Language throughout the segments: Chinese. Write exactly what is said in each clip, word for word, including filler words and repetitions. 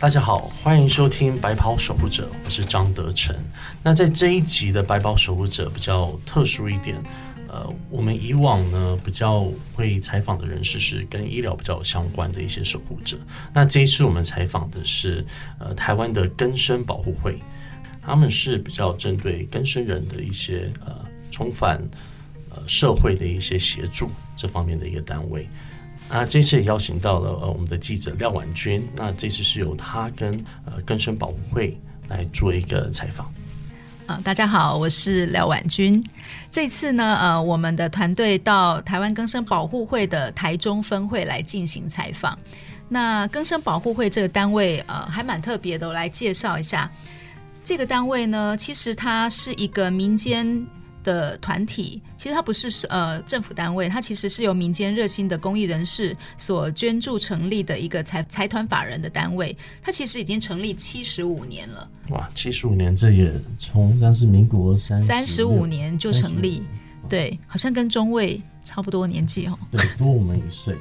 大家好，欢迎收听《白袍守护者》，我是张德成。那在这一集的《白袍守护者》比较特殊一点，呃，我们以往呢比较会采访的人士是跟医疗比较相关的一些守护者。那这一次我们采访的是呃台湾的更生保护会，他们是比较针对更生人的一些呃重返呃社会的一些协助这方面的一个单位。那这次也邀请到了呃我们的记者廖婉君，那这次是由他跟呃更生保护会来做一个采访。呃、大家好，我是廖婉君。这次呢，呃，我们的团队到台湾更生保护会的台中分会来进行采访。那更生保护会这个单位，呃，还蛮特别的，我来介绍一下。这个单位呢，其实它是一个民间的团体，其实它不是呃政府单位，它其实是由民间热心的公益人士所捐助成立的一个财财团法人的单位。它其实已经成立七十五年了。哇，七十五年，这也从像是民国三三十五年就成立，对，好像跟中卫差不多年纪哦，对，多我们一岁。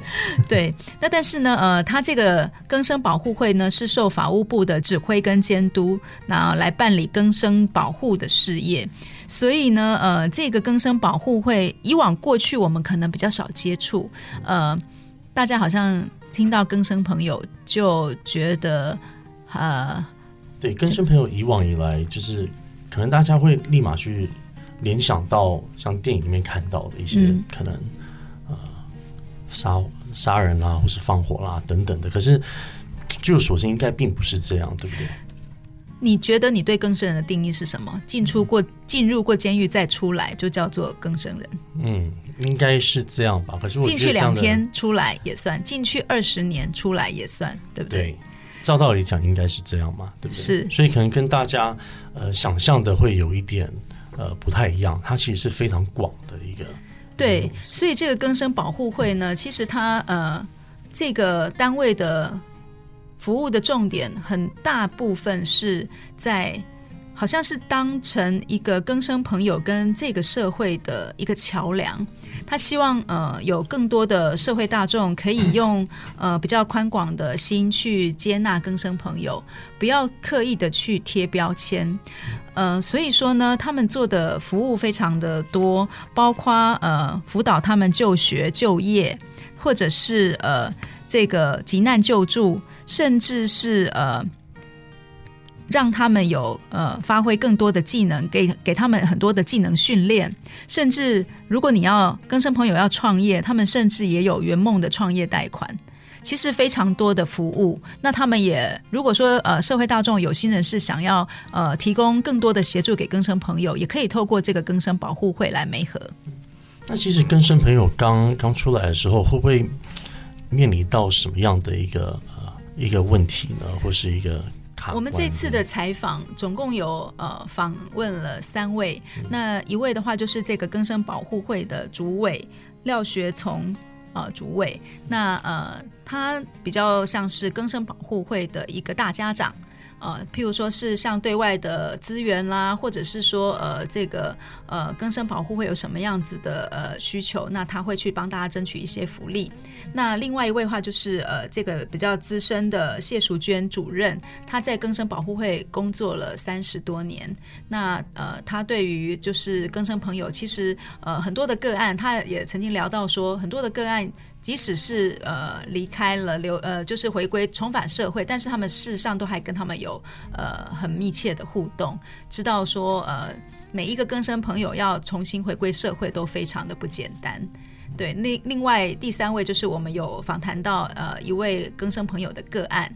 对，那但是呢，呃，它这个更生保护会呢是受法务部的指挥跟监督，那来办理更生保护的事业。所以呢，呃，这个更生保护会以往过去我们可能比较少接触，呃，大家好像听到更生朋友就觉得，呃，对，更生朋友以往以来就是可能大家会立马去联想到像电影里面看到的一些可能、嗯、呃杀杀人啦、啊，或是放火啦、啊、等等的，可是据我所知应该并不是这样，对不对？你觉得你对更生人的定义是什么？进出过进入过监狱再出来就叫做更生人？嗯，应该是这样吧。可是我觉得进去两天出来也算，进去二十年出来也算，对不对？对，照道理讲应该是这样嘛，对不对？是，所以可能跟大家呃想象的会有一点。呃，不太一样，它其实是非常广的一个。对，所以这个更生保护会呢，其实它呃这个单位的服务的重点，很大部分是在好像是当成一个更生朋友跟这个社会的一个桥梁。他希望呃有更多的社会大众可以用呃比较宽广的心去接纳更生朋友，不要刻意的去贴标签。呃，所以说呢，他们做的服务非常的多，包括呃辅导他们就学、就业，或者是呃这个急难救助，甚至是呃。让他们有呃发挥更多的技能，给给他们很多的技能训练，甚至如果你要更生朋友要创业，他们甚至也有圆梦的创业贷款，其实非常多的服务。那他们也如果说呃社会大众有心人士想要呃提供更多的协助给更生朋友，也可以透过这个更生保护会来媒合。那其实更生朋友刚刚出来的时候，会不会面临到什么样的一个、呃、一个问题呢，或是一个？我们这次的采访总共有呃访问了三位，那一位的话就是这个更生保护会的主委廖学从呃主委，那呃他比较像是更生保护会的一个大家长，呃譬如说是像对外的资源啦，或者是说呃这个呃更生保护会有什么样子的呃需求，那他会去帮大家争取一些福利。那另外一位的话就是呃这个比较资深的谢淑娟主任，他在更生保护会工作了三十多年，那呃他对于就是更生朋友其实呃很多的个案，他也曾经聊到说很多的个案即使是呃离开了留呃就是回归重返社会，但是他们事实上都还跟他们有呃很密切的互动，知道说呃每一个更生朋友要重新回归社会都非常的不简单。对，另另外第三位就是我们有访谈到呃一位更生朋友的个案，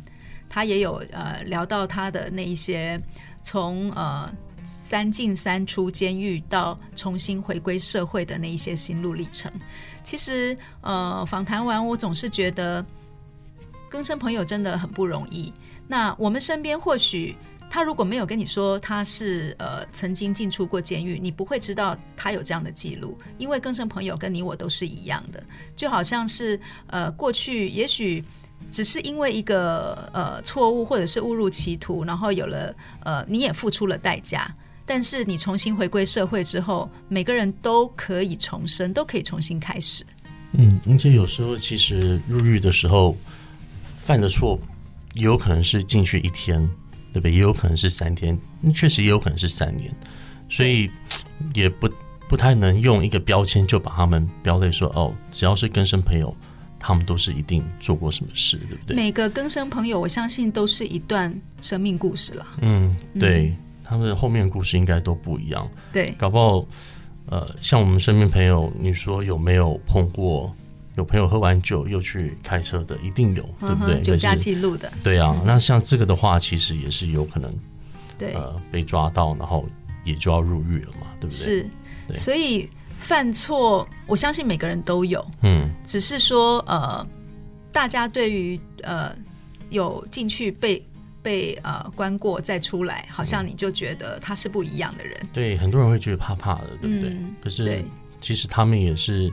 他也有呃聊到他的那一些从呃三进三出监狱到重新回归社会的那一些心路历程。其实呃，访谈完我总是觉得更生朋友真的很不容易。那我们身边或许他如果没有跟你说他是呃曾经进出过监狱，你不会知道他有这样的记录，因为更生朋友跟你我都是一样的，就好像是呃过去也许只是因为一个呃错误或者是误入歧途，然后有了呃你也付出了代价，但是你重新回归社会之后，每个人都可以重生，都可以重新开始。嗯，而且有时候其实入狱的时候犯的错也有可能是进去一天，对不对？也有可能是三天，确实也有可能是三年，所以也不不太能用一个标签就把他们标类说哦，只要是更生朋友，他们都是一定做过什么事，对不对？每个更生朋友，我相信都是一段生命故事了。嗯，对，嗯、他们后面的故事应该都不一样。对，搞不好呃，像我们身边朋友，你说有没有碰过？有朋友喝完酒又去开车的一定有、嗯、对不对？酒驾记录的，对啊、嗯、那像这个的话其实也是有可能对、呃、被抓到，然后也就要入狱了嘛，对不对？是，对，所以犯错我相信每个人都有，嗯，只是说呃，大家对于呃有进去被被、呃、关过再出来，好像你就觉得他是不一样的人、嗯、对，很多人会觉得怕怕的，对不对、嗯、可是其实他们也是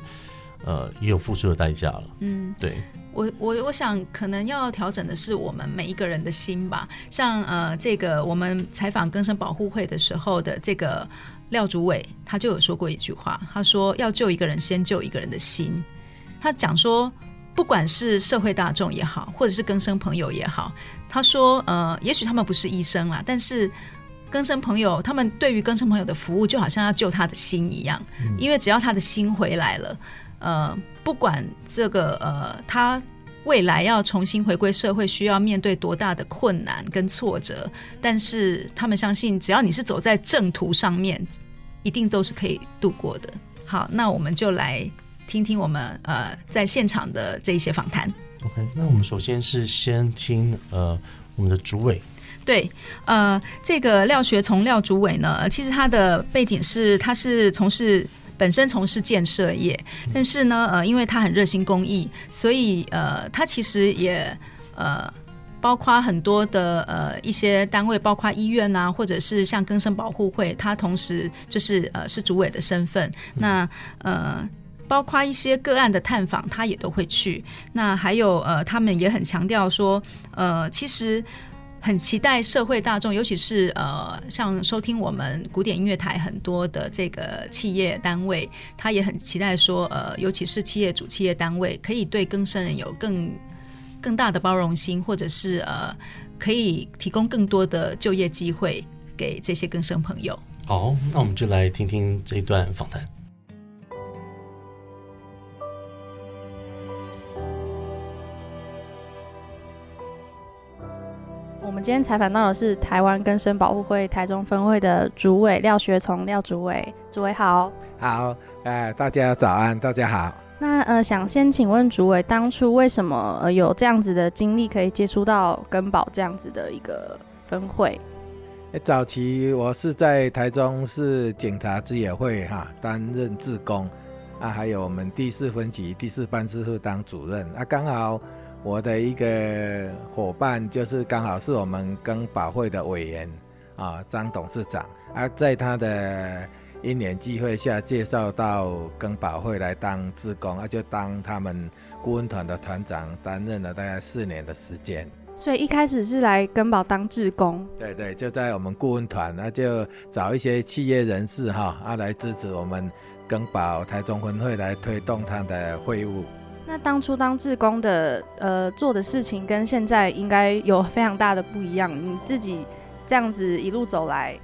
呃，也有付出的代价了。嗯，对，我我我想可能要调整的是我们每一个人的心吧。像呃，这个我们采访更生保护会的时候的这个廖主委，他就有说过一句话，他说要救一个人，先救一个人的心。他讲说，不管是社会大众也好，或者是更生朋友也好，他说呃，也许他们不是医生啦，但是更生朋友他们对于更生朋友的服务，就好像要救他的心一样，嗯、因为只要他的心回来了。呃，不管这个呃，他未来要重新回归社会，需要面对多大的困难跟挫折，但是他们相信，只要你是走在正途上面，一定都是可以度过的。好，那我们就来听听我们呃在现场的这一些访谈。OK， 那我们首先是先听呃我们的主委。对，呃，这个廖学从廖主委呢，其实他的背景是他是从事。本身从事建设业，但是呢，呃，因为他很热心公益，所以呃，他其实也呃，包括很多的呃一些单位，包括医院啊，或者是像更生保护会，他同时就是呃是主委的身份，那呃。包括一些个案的探访他也都会去，那还有呃，他们也很强调说呃，其实很期待社会大众，尤其是呃，像收听我们古典音乐台很多的这个企业单位，他也很期待说呃，尤其是企业主、企业单位，可以对更生人有更更大的包容心，或者是呃，可以提供更多的就业机会给这些更生朋友。好，那我们就来听听这一段访谈。我们今天采访到的是台湾更生保护会台中分会的主委廖学从廖主委，主委好。好，呃、大家早安，大家好。那呃，想先请问主委，当初为什么、呃、有这样子的经历，可以接触到更保这样子的一个分会？早期我是在台中市警察职业会哈担任志工啊，还有我们第四分局第四办事处当主任啊，刚好。我的一个伙伴就是刚好是我们更保会的委员啊，张董事长啊，在他的因缘际会下介绍到更保会来当志工啊，就当他们顾问团的团长，担任了大概四年的时间。所以一开始是来更保当志工，对对，就在我们顾问团，那、啊、就找一些企业人士哈啊来支持我们更保台中分会来推动他的会务。那当初当志工的呃做的事情跟现在应该有非常大的不一样，你自己这样子一路走来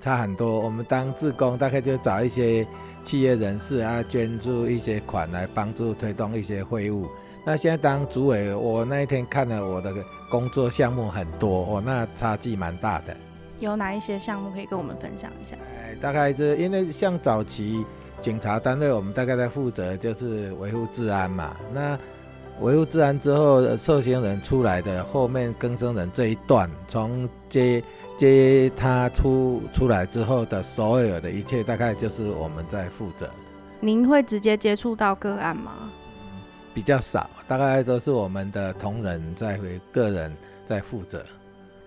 差很多。我们当志工大概就找一些企业人士啊，捐助一些款来帮助推动一些会务。那现在当主委，我那一天看了我的工作项目很多，我、哦、那差距蛮大的。有哪一些项目可以跟我们分享一下？哎、大概是因为像早期警察单位我们大概在负责就是维护治安嘛，那维护治安之后受刑人出来的后面更生人这一段，从接接他出出来之后的所有的一切大概就是我们在负责。您会直接接触到个案吗？嗯、比较少，大概都是我们的同仁在回个人在负责。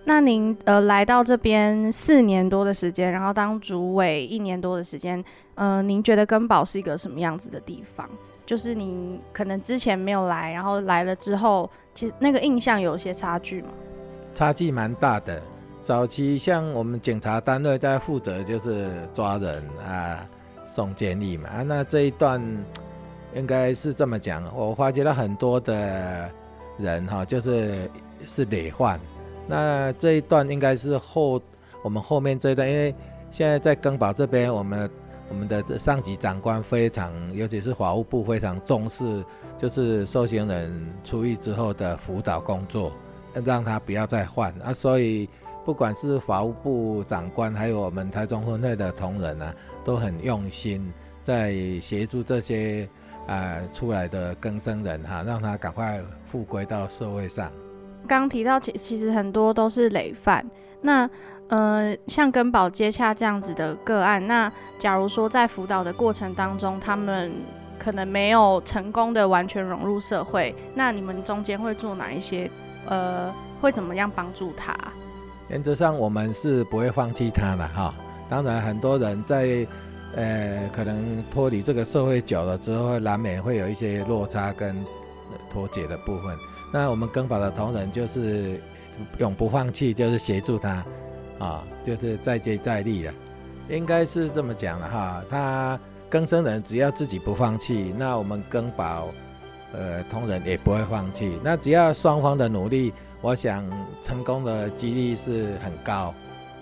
那您呃来到这边四年多的时间，然后当主委一年多的时间，呃，您觉得更保是一个什么样子的地方？就是您可能之前没有来，然后来了之后，其实那个印象有些差距吗？差距蛮大的。早期像我们警察单位在负责就是抓人啊、送监狱嘛、啊，那这一段应该是这么讲，我发觉到很多的人哈，就是是累犯。那这一段应该是后我们后面这一段，因为现在在庚保这边，我们我们的上级长官非常，尤其是法务部非常重视，就是受刑人出狱之后的辅导工作，让他不要再犯啊。所以不管是法务部长官，还有我们台中分会的同仁啊，都很用心在协助这些啊、呃、出来的更生人哈、啊，让他赶快复归到社会上。刚提到其实很多都是累犯，那呃像庚保接洽这样子的个案，那假如说在辅导的过程当中，他们可能没有成功的完全融入社会，那你们中间会做哪一些？呃，会怎么样帮助他？原则上我们是不会放弃他的哈。当然，很多人在呃可能脱离这个社会久了之后，难免会有一些落差跟脱节的部分。那我们庚保的同仁就是永不放弃，就是协助他啊，就是再接再厉了，应该是这么讲的哈。他更生人只要自己不放弃，那我们庚保呃同仁也不会放弃。那只要双方的努力，我想成功的几率是很高。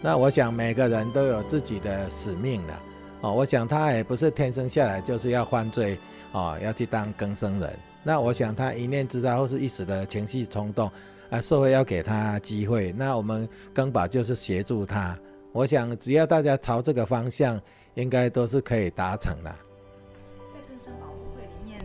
那我想每个人都有自己的使命了、哦、我想他也不是天生下来就是要犯罪、哦、要去当更生人。那我想他一念之差或是一时的情绪冲动、啊、社会要给他机会，那我们庚保就是协助他。我想只要大家朝这个方向，应该都是可以达成的。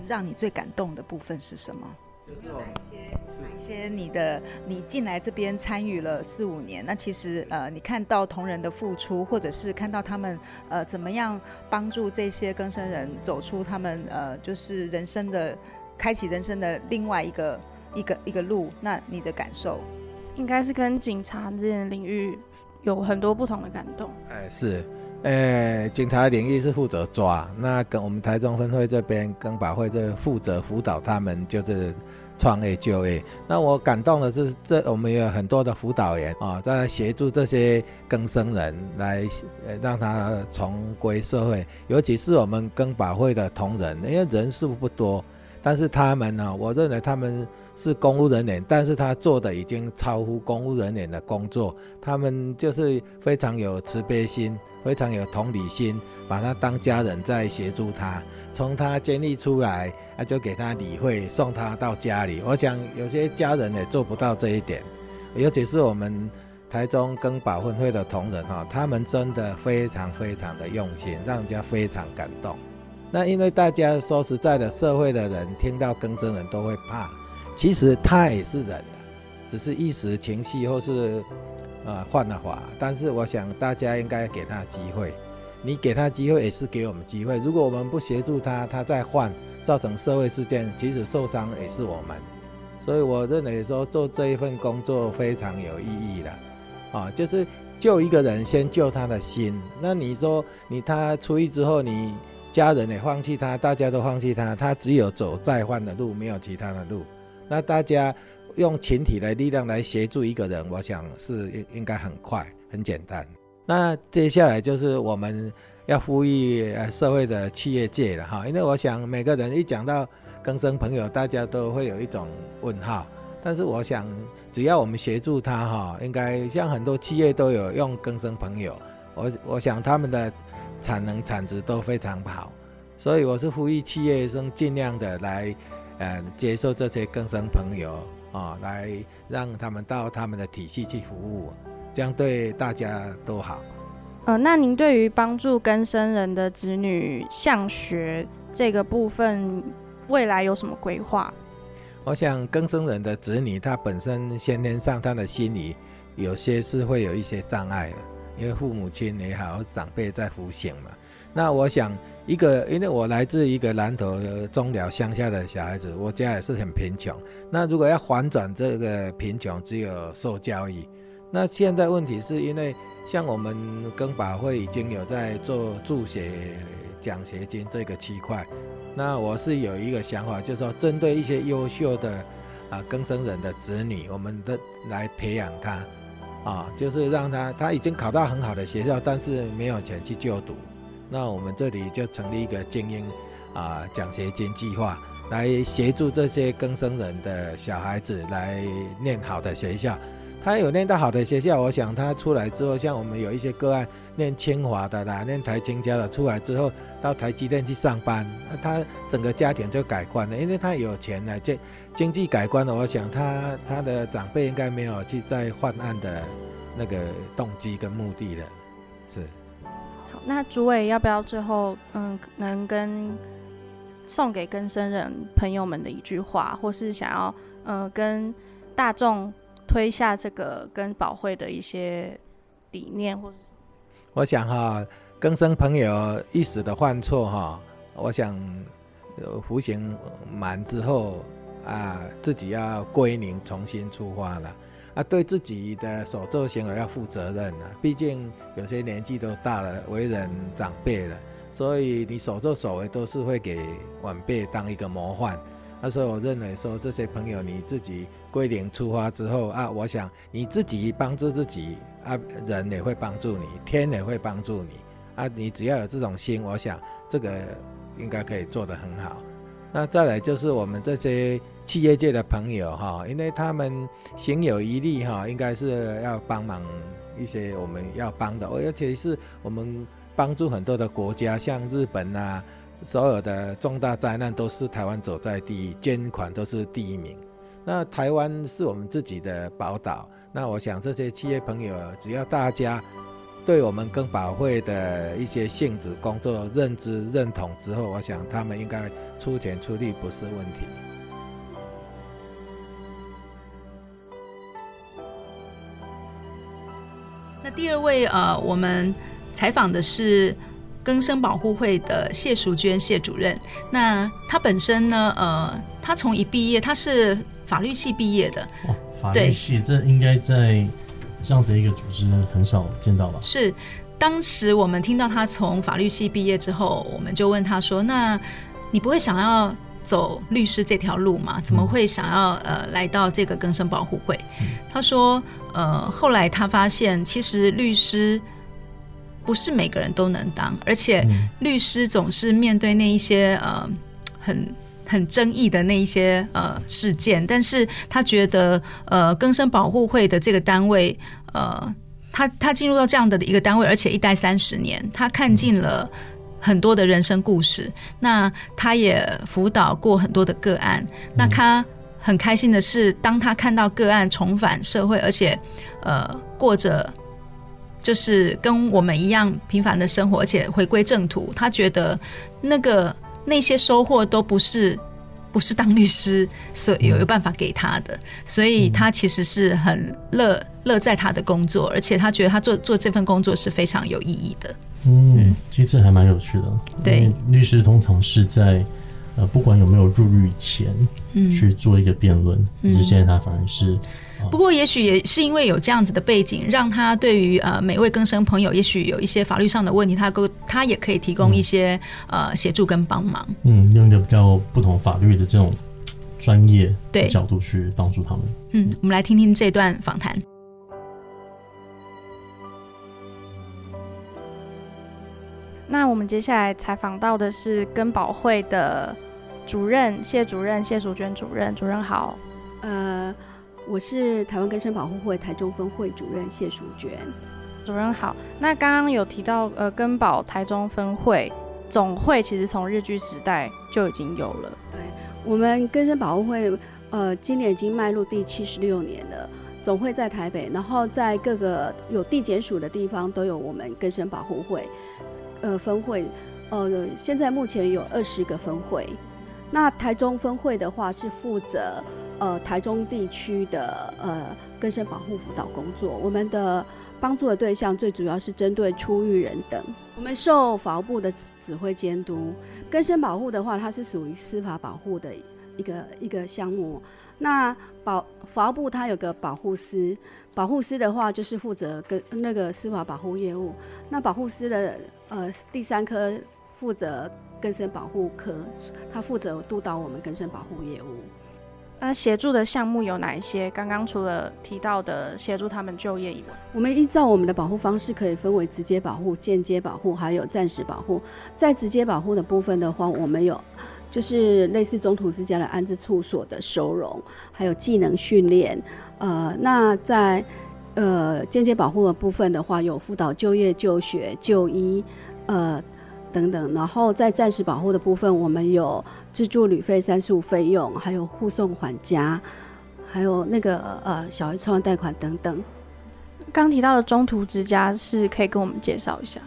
让你最感动的部分是什么？就是哪一些哪一些你的你进来这边参与了四五年，那其实呃你看到同仁的付出，或者是看到他们呃怎么样帮助这些更生人走出他们呃就是人生的开启人生的另外一个一个一个路，那你的感受应该是跟警察这些领域有很多不同的感动。哎，是诶，警察领域是负责抓，那跟我们台中分会这边跟保会这负责辅导他们，就是创业就业。那我感动的是，这我们有很多的辅导员啊、哦，在协助这些更生人来、呃、让他重归社会，尤其是我们跟保会的同仁，因为人数不多，但是他们呢、哦，我认为他们是公务人员，但是他做的已经超乎公务人员的工作。他们就是非常有慈悲心，非常有同理心，把他当家人在协助他，从他监狱出来、啊、就给他理会，送他到家里。我想有些家人也做不到这一点，尤其是我们台中庚保分会的同仁、哦、他们真的非常非常的用心，让人家非常感动。那因为大家说实在的，社会的人听到更生人都会怕，其实他也是人，只是一时情绪或是呃犯了法，但是我想大家应该给他机会，你给他机会也是给我们机会。如果我们不协助他，他再犯造成社会事件，其实受伤也是我们。所以我认为说做这一份工作非常有意义了啊，就是救一个人先救他的心。那你说你他出狱之后，你家人也放弃他，大家都放弃他，他只有走再犯的路，没有其他的路。那大家用群体的力量来协助一个人，我想是应该很快很简单。那接下来就是我们要呼吁社会的企业界了哈，因为我想每个人一讲到更生朋友，大家都会有一种问号，但是我想只要我们协助他哈，应该像很多企业都有用更生朋友，我我想他们的产能产值都非常好，所以我是呼吁企业生尽量的来呃、接受这些更生朋友、哦、来让他们到他们的体系去服务，这样对大家都好。呃，那您对于帮助更生人的子女向学这个部分未来有什么规划？我想更生人的子女他本身先天上他的心理有些是会有一些障碍的，因为父母亲也好长辈在服刑嘛。那我想一个，因为我来自一个南投中寮乡下的小孩子，我家也是很贫穷。那如果要反转这个贫穷，只有受教育。那现在问题是因为像我们庚保会已经有在做助学奖学金这个区块，那我是有一个想法，就是说针对一些优秀的啊、呃、更生人的子女，我们的来培养他啊，就是让他他已经考到很好的学校，但是没有钱去就读。那我们这里就成立一个精英啊、呃、奖学金计划，来协助这些更生人的小孩子来念好的学校。他有念到好的学校，我想他出来之后，像我们有一些个案念清华的啦，念台清交的，出来之后到台积电去上班，他整个家庭就改观了，因为他有钱了，这经济改观了。我想他他的长辈应该没有去再犯案的那个动机跟目的了。是。好，那主委要不要最后嗯能跟送给更生人朋友们的一句话，或是想要嗯跟大众推下这个跟保会的一些理念，或者我想哈，更生朋友一时的犯错哈，我想服刑满之后啊，自己要归零，重新出发了啊，对自己的所作行为要负责任了。毕竟有些年纪都大了，为人长辈了，所以你所作所为都是会给晚辈当一个模范。啊、所以我认为说，这些朋友你自己归零出发之后啊，我想你自己帮助自己啊，人也会帮助你，天也会帮助你啊。你只要有这种心，我想这个应该可以做得很好。那再来就是我们这些企业界的朋友哈，因为他们行有余力哈，应该是要帮忙一些我们要帮的，而且是我们帮助很多的国家，像日本啊。所有的重大灾难都是台湾走在第一，捐款都是第一名。那台湾是我们自己的宝岛，那我想这些企业朋友，只要大家对我们更保会的一些性质工作认知认同之后，我想他们应该出钱出力不是问题。那第二位呃，我们采访的是更生保护会的谢淑娟谢主任，那他本身呢，呃，他从一毕业，他是法律系毕业的，哦、法律系这应该在这样的一个组织很少见到吧？是，当时我们听到他从法律系毕业之后，我们就问他说：“那你不会想要走律师这条路吗？怎么会想要呃来到这个更生保护会？”嗯、他说：“呃，后来他发现，其实律师。”不是每个人都能当，而且律师总是面对那一些、呃、很很争议的那一些呃事件，但是他觉得呃更生保护会的这个单位，呃，他他进入到这样的一个单位，而且一待三十年，他看尽了很多的人生故事。那他也辅导过很多的个案，那他很开心的是，当他看到个案重返社会，而且呃过着。就是跟我们一样平凡的生活，而且回归正途。他觉得那个那些收获都不是不是当律师所有办法给他的，所以他其实是很乐乐在他的工作，而且他觉得他做做这份工作是非常有意义的。嗯，其实还蛮有趣的。对，因为律师通常是在呃不管有没有入狱前、嗯、去做一个辩论，可是现在他反而是。不过也许也是因为有这样子的背景，让他对于、呃、每位更生朋友也许有一些法律上的问题， 他, 他也可以提供一些、嗯呃、协助跟帮忙，嗯，用一个比较不同法律的这种专业的角度去帮助他们。嗯，我们来听听这段访谈。那我们接下来采访到的是更保会的主任谢主任谢淑娟主任。主任好。呃我是台湾更生保护会台中分会主任谢淑娟。主任好。那刚刚有提到呃，更保台中分会总会其实从日据时代就已经有了。对，我们更生保护会呃，今年已经迈入第七十六年了。总会在台北，然后在各个有地检署的地方都有我们更生保护会呃分会。呃，现在目前有二十个分会。那台中分会的话是负责。呃，台中地区的呃更生保护辅导工作，我们的帮助的对象最主要是针对出狱人等。我们受法务部的指挥监督，更生保护的话，它是属于司法保护的一个一个项目。那保法务部它有个保护司，保护司的话就是负责跟那个司法保护业务。那保护司的呃第三科负责更生保护科，它负责督导我们更生保护业务。那协助的项目有哪一些？刚刚除了提到的协助他们就业以外，我们依照我们的保护方式可以分为直接保护、间接保护还有暂时保护。在直接保护的部分的话，我们有就是类似中途之家的安置处所的收容，还有技能训练。呃，那在呃间接保护的部分的话，有辅导就业、就学、就医，呃。等等，然后在暂时保护的部分，我们有自助旅费三十五费用，还有护送返家，还有那个呃小额创贷款等等。刚提到的中途之家是可以跟我们介绍一下？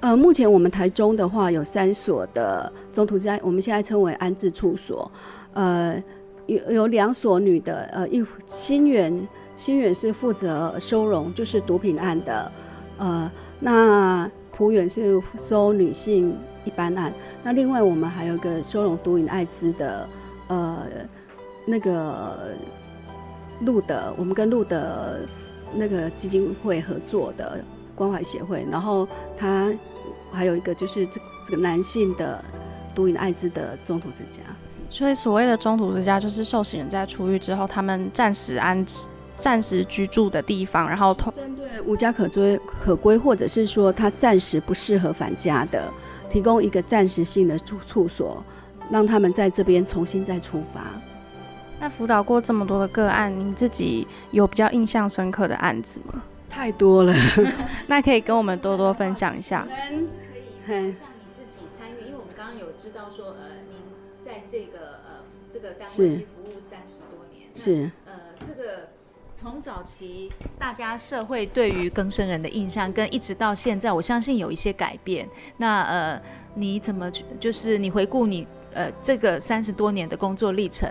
呃，目前我们台中的话有三所的中途之家，我们现在称为安置处所。呃，有有两所女的，呃，一新园新园是负责收容，就是毒品案的，呃，那。普远是收女性一般案，那另外我们还有一个收容毒瘾艾滋的，呃，那个路的，我们跟路的那个基金会合作的关怀协会，然后他还有一个就是这这个男性的毒瘾艾滋的中途之家。所以所谓的中途之家，就是受刑人在出狱之后，他们暂时安置。暂时居住的地方，然后针对无家可追可归，或者是说他暂时不适合返家的，提供一个暂时性的处所，让他们在这边重新再出发。那辅导过这么多的个案，你自己有比较印象深刻的案子吗？太多了那可以跟我们多多分享一下。你们可以像你自己参与，因为我们刚刚有知道说，呃，您在这个呃这个单位是服务三十多年，是呃这个。从早期大家社会对于更生人的印象跟一直到现在，我相信有一些改变。那呃你怎么就是你回顾你呃这个三十多年的工作历程，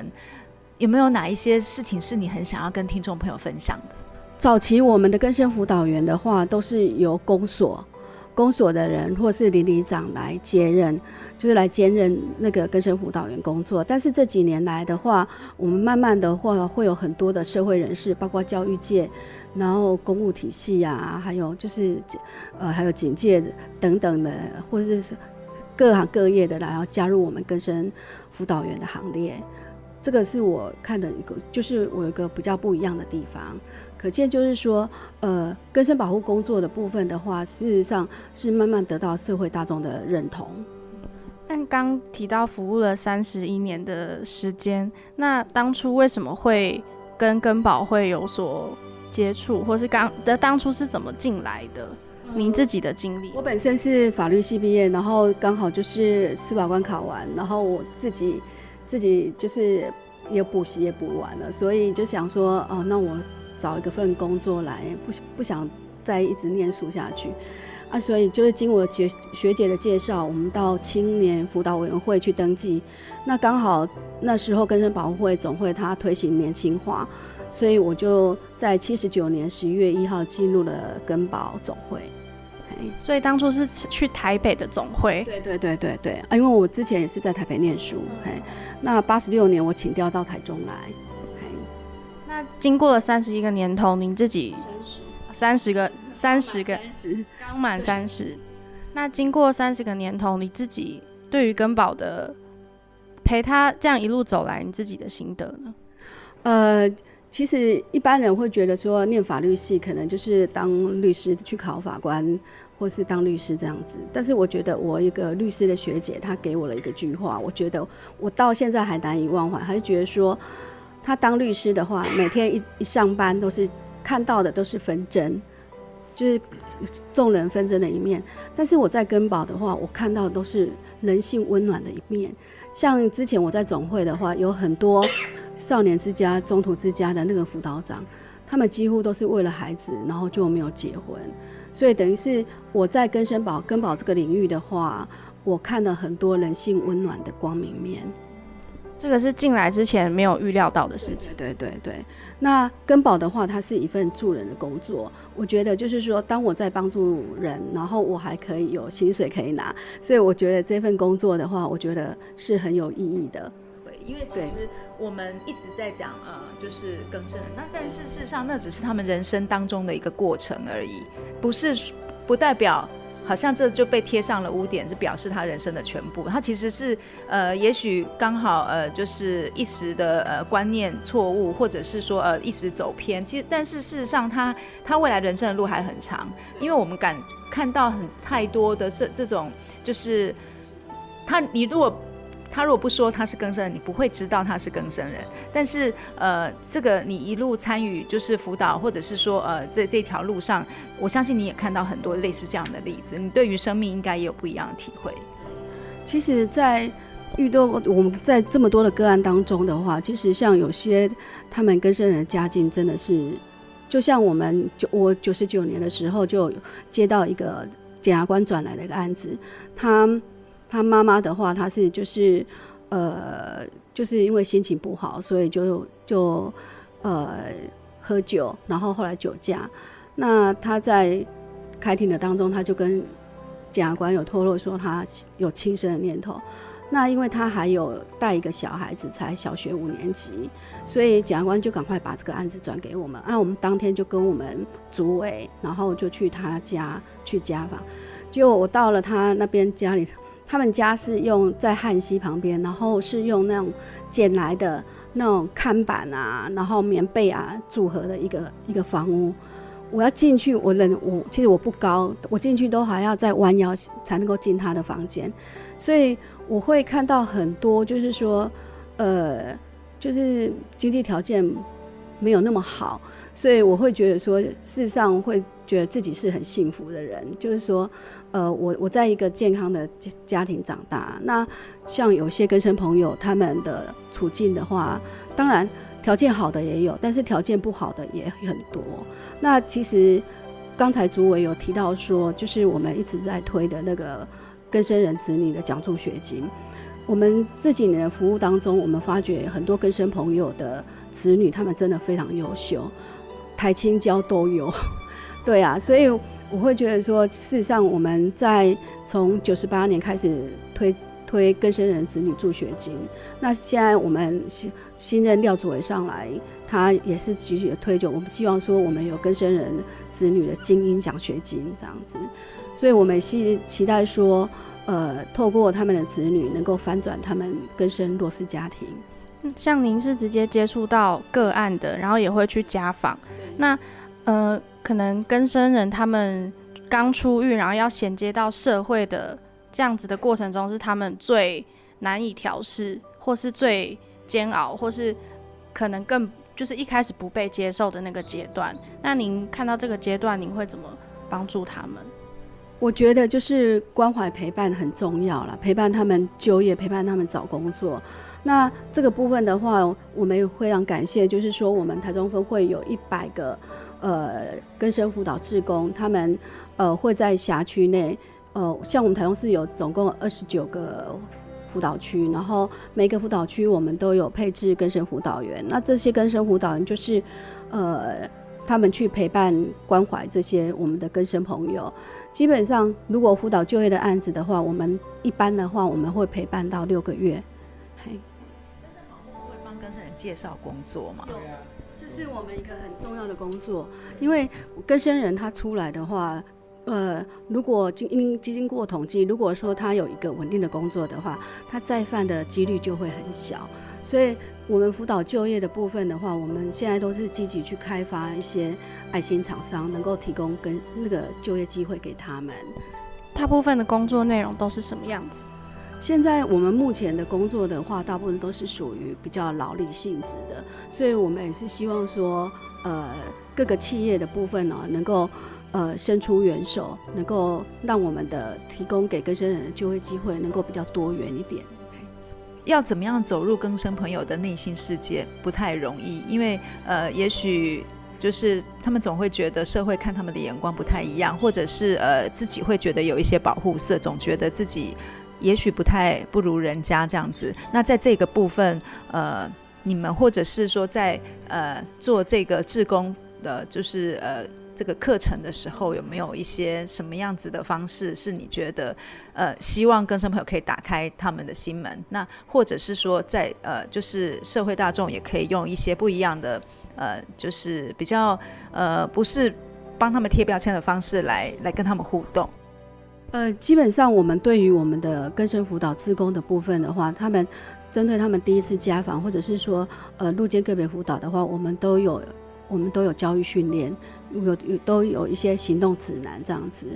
有没有哪一些事情是你很想要跟听众朋友分享的？早期我们的更生辅导员的话都是由公所公所的人或是邻里长来接任，就是来兼任那个更生辅导员工作。但是这几年来的话，我们慢慢的话会有很多的社会人士，包括教育界，然后公务体系啊，还有就是呃还有警界等等的，或者是各行各业的，然后加入我们更生辅导员的行列。这个是我看的一个，就是我有一个比较不一样的地方，可见就是说，呃，更生保护工作的部分的话，事实上是慢慢得到社会大众的认同。但刚提到服务了三十一年的时间，那当初为什么会跟更保会有所接触，或是刚的当初是怎么进来的？您自己的经历？我本身是法律系毕业，然后刚好就是司法官考完，然后我自己。自己就是也补习也补完了，所以就想说，哦，那我找一个份工作来，不不想再一直念书下去，啊，所以就是经我学学姐的介绍，我们到青年辅导委员会去登记。那刚好那时候更生保护会总会它推行年轻化，所以我就在七十九年十一月一号进入了更保总会。所以当初是去台北的总会，对对对对对，因为我之前也是在台北念书，那八十六年我请调到台中来，那经过了三十一个年头，您自己三十个三十个刚满三十，那经过三十个年头，你自己对于更保的陪他这样一路走来，你自己的心得呢？呃。其实一般人会觉得说，念法律系可能就是当律师去考法官，或是当律师这样子。但是我觉得我一个律师的学姐，她给我了一个句话，我觉得我到现在还难以忘怀。她就觉得说，她当律师的话，每天 一, 一上班都是看到的都是纷争，就是众人纷争的一面。但是我在更保的话，我看到的都是人性温暖的一面。像之前我在总会的话，有很多。少年之家、中途之家的那个辅导长，他们几乎都是为了孩子，然后就没有结婚，所以等于是我在更生保、更保这个领域的话，我看了很多人性温暖的光明面。这个是进来之前没有预料到的事情。对对 对, 对，那更保的话，它是一份助人的工作。我觉得就是说，当我在帮助人，然后我还可以有薪水可以拿，所以我觉得这份工作的话，我觉得是很有意义的。因为其实我们一直在讲，呃，就是更生人，那但是事实上那只是他们人生当中的一个过程而已，不是不代表好像这就被贴上了污点，是表示他人生的全部。他其实是呃，也许刚好呃，就是一时的呃观念错误，或者是说呃一时走偏。其实但是事实上他他未来人生的路还很长，因为我们敢看到很太多的这这种就是他你如果。他如果不说他是更生人，你不会知道他是更生人。但是呃，这个你一路参与就是辅导，或者是说呃这这条路上，我相信你也看到很多类似这样的例子，你对于生命应该也有不一样的体会。其实在遇到我们在这么多的个案当中的话，其实像有些他们更生人的家境真的是，就像我们我九十九年的时候就接到一个检察官转来的一个案子，他他妈妈的话，他是就是呃就是因为心情不好，所以就就呃喝酒，然后后来酒驾。那他在开庭的当中，他就跟检察官有透露说他有轻生的念头。那因为他还有带一个小孩子，才小学五年级，所以检察官就赶快把这个案子转给我们。那我们当天就跟我们组委，然后就去他家去家访。结果我到了他那边家里，他们家是用在汉溪旁边，然后是用那种捡来的那种看板啊，然后棉被啊组合的一个一个房屋。我要进去，我人我其实我不高，我进去都还要再弯腰才能够进他的房间，所以我会看到很多，就是说，呃，就是经济条件没有那么好，所以我会觉得说，事实上会觉得自己是很幸福的人，就是说，呃，我我在一个健康的家庭长大。那像有些更生朋友他们的处境的话，当然，条件好的也有，但是条件不好的也很多。那其实刚才主委有提到说，就是我们一直在推的那个更生人子女的奖助学金，我们这几年的服务当中，我们发觉很多更生朋友的子女他们真的非常优秀，台清交都有。对啊，所以我会觉得说，事实上我们在从九十八年开始推推更生人子女助学金，那现在我们新任廖主委上来，他也是积极的推动。我们希望说，我们有更生人子女的精英奖学金这样子，所以我们是期待说，呃，透过他们的子女能够翻转他们更生弱势家庭。像您是直接接触到个案的，然后也会去家访，那呃，可能更生人他们刚出狱，然后要衔接到社会的。这样子的过程中是他们最难以调适，或是最煎熬，或是可能更就是一开始不被接受的那个阶段。那您看到这个阶段，您会怎么帮助他们？我觉得就是关怀陪伴很重要啦，陪伴他们就业，陪伴他们找工作。那这个部分的话，我们也非常感谢，就是说我们台中分会有一百个呃更生辅导志工，他们呃会在辖区内。呃，像我们台中市有总共二十九个辅导区，然后每个辅导区我们都有配置更生辅导员。那这些更生辅导员就是，呃，他们去陪伴、关怀这些我们的更生朋友。基本上，如果辅导就业的案子的话，我们一般的话我们会陪伴到六个月。嘿，但是我们会帮更生人介绍工作嘛？这是我们一个很重要的工作，因为更生人他出来的话。呃，如果经经过统计，如果说他有一个稳定的工作的话，他再犯的几率就会很小。所以，我们辅导就业的部分的话，我们现在都是积极去开发一些爱心厂商，能够提供跟那个就业机会给他们。大部分的工作内容都是什么样子？现在我们目前的工作的话，大部分都是属于比较劳力性质的，所以我们也是希望说，呃，各个企业的部分呢、哦，能够。呃，伸出援手，能够让我们的提供给更生人的就业机会能够比较多元一点。要怎么样走入更生朋友的内心世界不太容易，因为呃，也许就是他们总会觉得社会看他们的眼光不太一样，或者是呃自己会觉得有一些保护色，总觉得自己也许不太不如人家这样子。那在这个部分，呃，你们或者是说在呃做这个志工的，就是呃。这个课程的时候，有没有一些什么样子的方式是你觉得呃希望更生朋友可以打开他们的心门？那或者是说在呃就是社会大众也可以用一些不一样的呃就是比较呃不是帮他们贴标签的方式来来跟他们互动。呃基本上我们对于我们的更生辅导志工的部分的话，他们针对他们第一次家访或者是说呃路间个别辅导的话，我们都有我们都有教育训练，有有都有一些行动指南这样子。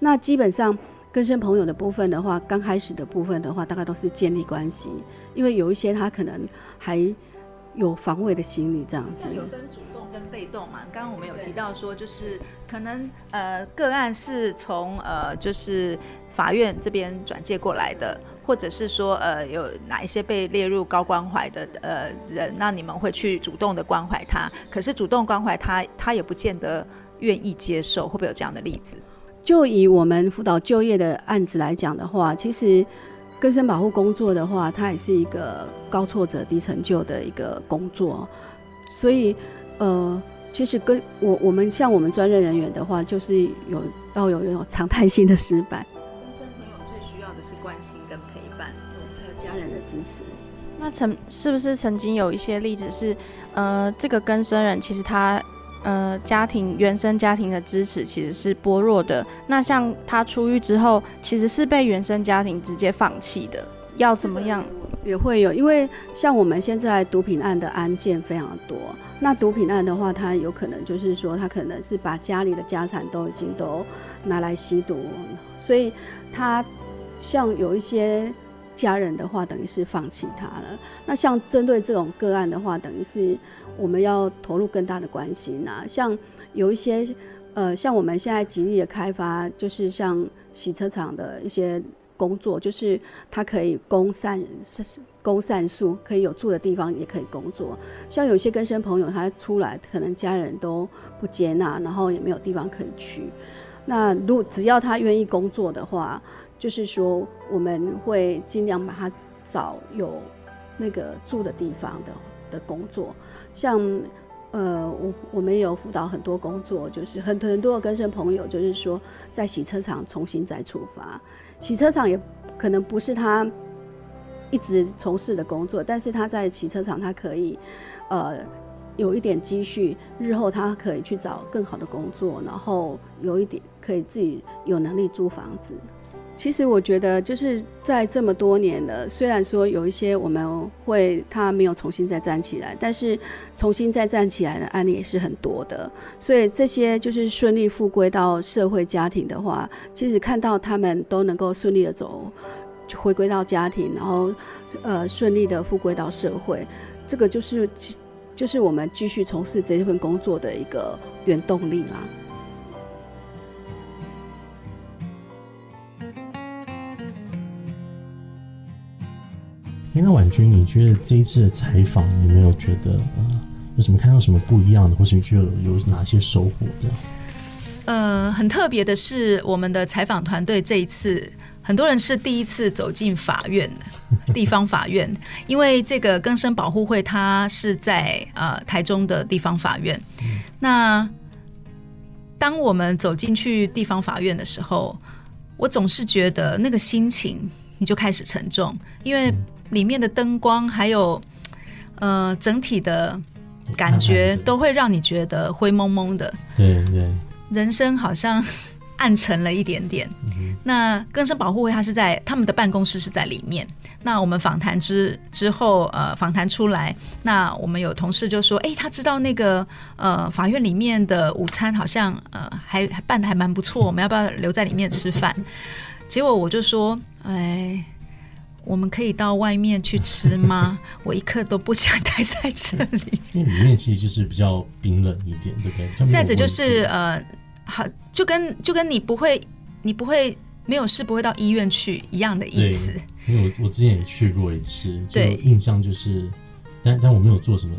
那基本上更生朋友的部分的话，刚开始的部分的话，大概都是建立关系，因为有一些他可能还有防卫的心理这样子。有分主动跟被动嘛，刚刚我们有提到说，就是可能呃个案是从呃就是法院这边转介过来的，或者是说呃有哪一些被列入高关怀的呃人，那你们会去主动的关怀他，可是主动关怀他，他也不见得愿意接受，会不会有这样的例子？就以我们辅导就业的案子来讲的话，其实更生保护工作的话，它也是一个高挫折低成就的一个工作，所以呃，其实跟我我们像我们专任人员的话，就是有要有有常态性的失败。更生朋友最需要的是关心跟陪伴，还有家人的支持。那曾是不是曾经有一些例子是，呃，这个更生人其实他。呃，家庭原生家庭的支持其实是薄弱的。那像他出狱之后，其实是被原生家庭直接放弃的。要怎么样也会有，因为像我们现在毒品案的案件非常多。那毒品案的话，他有可能就是说，他可能是把家里的家产都已经都拿来吸毒，所以他像有一些家人的话，等于是放弃他了。那像针对这种个案的话，等于是我们要投入更大的关心啊，像有一些呃，像我们现在极力的开发，就是像洗车场的一些工作，就是它可以供膳供膳宿，可以有住的地方，也可以工作。像有些更生朋友，他出来可能家人都不接纳，然后也没有地方可以去。那如果只要他愿意工作的话，就是说我们会尽量把他找有那个住的地方的。的工作，像呃我，我们有辅导很多工作，就是很很多的更生朋友，就是说在洗车场重新再出发。洗车场也可能不是他一直从事的工作，但是他在洗车场他可以呃有一点积蓄，日后他可以去找更好的工作，然后有一点可以自己有能力租房子。其实我觉得就是在这么多年了，虽然说有一些我们会他没有重新再站起来，但是重新再站起来的案例也是很多的，所以这些就是顺利复归到社会家庭的话，其实看到他们都能够顺利的走回归到家庭，然后呃顺利的复归到社会，这个就是就是我们继续从事这份工作的一个原动力啦。那婉君，你觉得这一次的采访，你有没有觉得、呃、有什么看到什么不一样的，或是觉得 有, 有哪些收获这样？呃，很特别的是，我们的采访团队这一次，很多人是第一次走进法院，地方法院，因为这个更生保护会它是在呃台中的地方法院。嗯、那当我们走进去地方法院的时候，我总是觉得那个心情你就开始沉重，因为、嗯。里面的灯光还有呃整体的感觉都会让你觉得灰蒙蒙的，对对，人生好像暗沉了一点点、嗯、那更生保护会它是在他们的办公室是在里面，那我们访谈 之, 之后呃访谈出来，那我们有同事就说哎、欸，他知道那个呃法院里面的午餐好像呃还办得还蛮不错，我们要不要留在里面吃饭？结果我就说哎，我们可以到外面去吃吗？我一刻都不想待在这里，因为里面其实就是比较冰冷一点，对不对？再者就是呃，好，就跟就跟你不会，你不会没有事不会到医院去一样的意思。因为我我之前也去过一次，对，印象就是，但但我没有做什么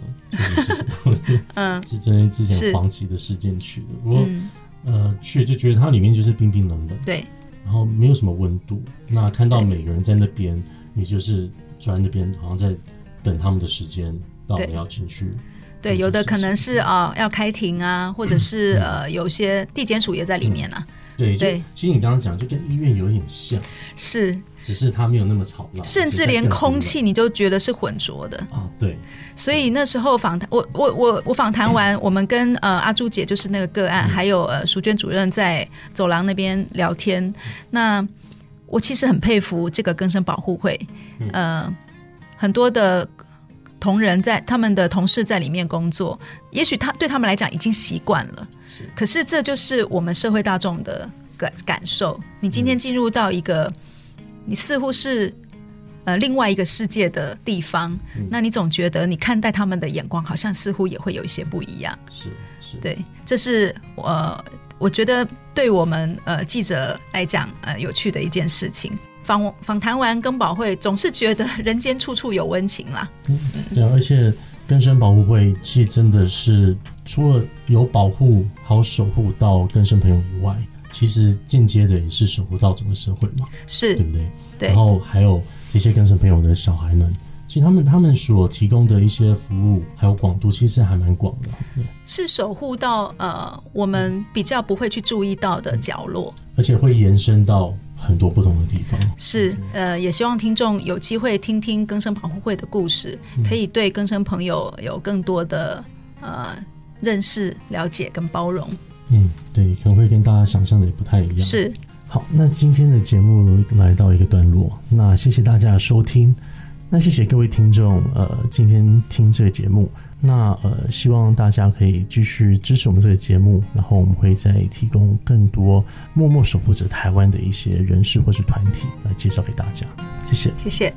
做什么事情，我是嗯，是针对之前黄奇的事件去的。不过、嗯、呃，去就觉得它里面就是冰冰冷冷，对。然后没有什么温度，那看到每个人在那边，你就是坐在那边，好像在等他们的时间到我们要进去。对，有的可能是啊、呃、要开庭啊，或者是、嗯、呃有些地检署也在里面啊。嗯、对对，其实你刚刚讲就跟医院有点像，是，只是它没有那么吵闹，甚至连空气你就觉得是浑浊的啊。对，所以那时候访谈我我我我访谈完，嗯、我们跟呃阿朱姐就是那个个案，嗯、还有呃淑娟主任在走廊那边聊天。嗯、那我其实很佩服这个更生保护会，嗯、呃，很多的。同仁在他们的同事在里面工作，也许他对他们来讲已经习惯了，是，可是这就是我们社会大众的感感受，你今天进入到一个你似乎是呃另外一个世界的地方，嗯，那你总觉得你看待他们的眼光好像似乎也会有一些不一样。是是，对，这是呃我觉得对我们呃记者来讲呃有趣的一件事情。访访谈完耕保会，总是觉得人间处处有温情啦。嗯，对，而且更生保护会其实真的是除了有保护好守护到更生朋友以外，其实间接的也是守护到整个社会嘛，是，对不对？对。然后还有这些更生朋友的小孩们，其实他们他们所提供的一些服务还有广度其实还蛮广的，是守护到呃我们比较不会去注意到的角落，嗯，而且会延伸到很多不同的地方。是，呃，也希望听众有机会听听更生保护会的故事，嗯，可以对更生朋友有更多的呃认识、了解跟包容。嗯，对，可能会跟大家想象的也不太一样。是。好，那今天的节目来到一个段落，那谢谢大家的收听，那谢谢各位听众，呃，今天听这个节目，那呃，希望大家可以继续支持我们这个节目，然后我们会再提供更多默默守护着台湾的一些人士或是团体来介绍给大家。谢谢，谢谢。